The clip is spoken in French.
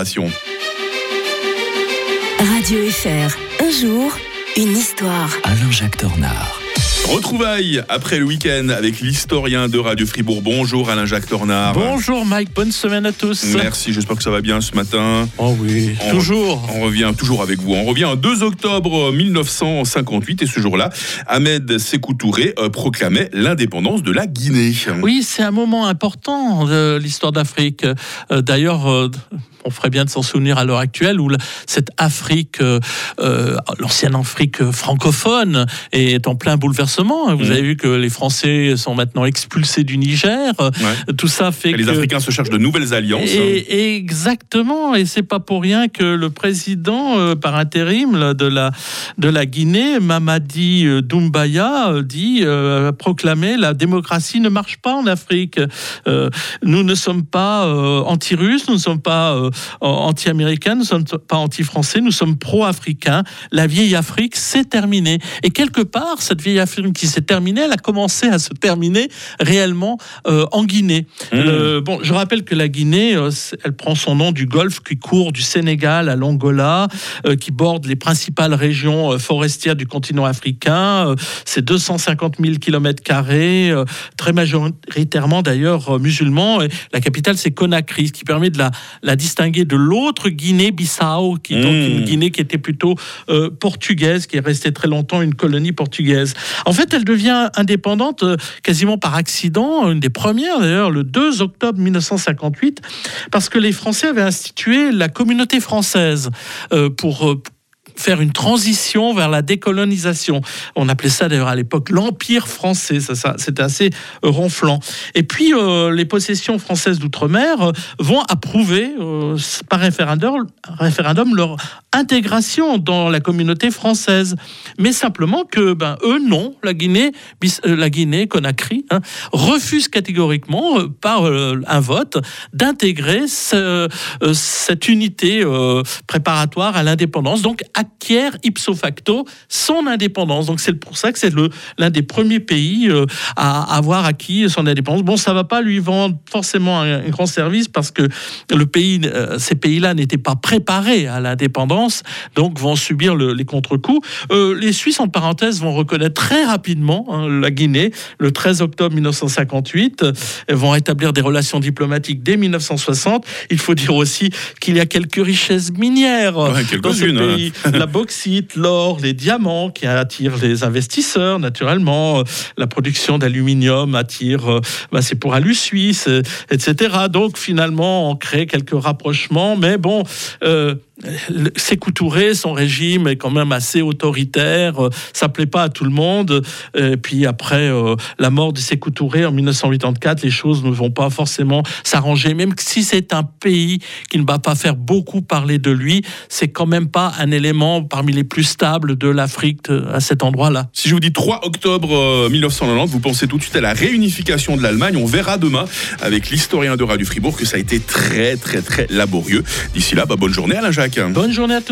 Radio FR, un jour, une histoire. Alain Jacques Tornard. Retrouvailles après le week-end avec l'historien de Radio Fribourg. Bonjour Alain Jacques Tornard. Bonjour Mike, bonne semaine à tous. Merci, j'espère que ça va bien ce matin. Oh oui, toujours. On revient toujours avec vous. On revient au 2 octobre 1958 et ce jour-là, Ahmed Sékou Touré proclamait l'indépendance de la Guinée. Oui, c'est un moment important de l'histoire d'Afrique. D'ailleurs, on ferait bien de s'en souvenir à l'heure actuelle où cette Afrique, l'ancienne Afrique francophone, est en plein bouleversement. Vous avez vu que les Français sont maintenant expulsés du Niger. Ouais. Tout ça fait que les Africains se cherchent de nouvelles alliances. Et exactement. Et c'est pas pour rien que le président par intérim de la Guinée, Mamadi Doumbaya, dit proclamer la démocratie ne marche pas en Afrique. Nous ne sommes pas anti-russes, nous ne sommes pas anti-américains, nous ne sommes pas anti-français, nous sommes pro-africains. La vieille Afrique s'est terminée. Et quelque part, cette vieille Afrique qui s'est terminée, elle a commencé à se terminer réellement en Guinée. Je rappelle que la Guinée, elle prend son nom du golfe qui court du Sénégal à l'Angola, qui borde les principales régions forestières du continent africain. C'est 250 000 km², très majoritairement d'ailleurs musulmans. Et la capitale, c'est Conakry, ce qui permet de la distinguer de l'autre Guinée-Bissau, qui est donc une Guinée qui était plutôt portugaise, qui est restée très longtemps une colonie portugaise. En fait, elle devient indépendante quasiment par accident, une des premières d'ailleurs, le 2 octobre 1958, parce que les Français avaient institué la communauté française pour faire une transition vers la décolonisation. On appelait ça d'ailleurs à l'époque l'Empire français, ça c'était assez ronflant. Et puis les possessions françaises d'outre-mer vont approuver par référendum leur intégration dans la communauté française. Mais simplement que eux non, la Guinée-Conakry refuse catégoriquement par un vote d'intégrer cette unité préparatoire à l'indépendance. Donc acquiert ipso facto son indépendance. Donc c'est pour ça que c'est l'un des premiers pays à avoir acquis son indépendance. Bon, ça ne va pas lui vendre forcément un grand service parce que ces pays-là n'étaient pas préparés à l'indépendance, donc vont subir les contre-coups. Les Suisses, en parenthèse, vont reconnaître très rapidement la Guinée, le 13 octobre 1958, vont établir des relations diplomatiques dès 1960. Il faut dire aussi qu'il y a quelques richesses minières dans ce pays. La bauxite, l'or, les diamants qui attirent les investisseurs, naturellement. La production d'aluminium attire, c'est pour Alu-Suisse, etc. Donc, finalement, on crée quelques rapprochements. Mais bon, Sékou Touré, son régime est quand même assez autoritaire. Ça ne plaît pas à tout le monde. Et puis, après la mort de Sékou Touré en 1984, les choses ne vont pas forcément s'arranger. Même si c'est un pays qui ne va pas faire beaucoup parler de lui, c'est quand même pas un élément parmi les plus stables de l'Afrique à cet endroit-là. Si je vous dis 3 octobre 1990, vous pensez tout de suite à la réunification de l'Allemagne. On verra demain avec l'historien de Radio Fribourg que ça a été très, très, très laborieux. D'ici là, bonne journée Alain Jacques. Bonne journée à tous.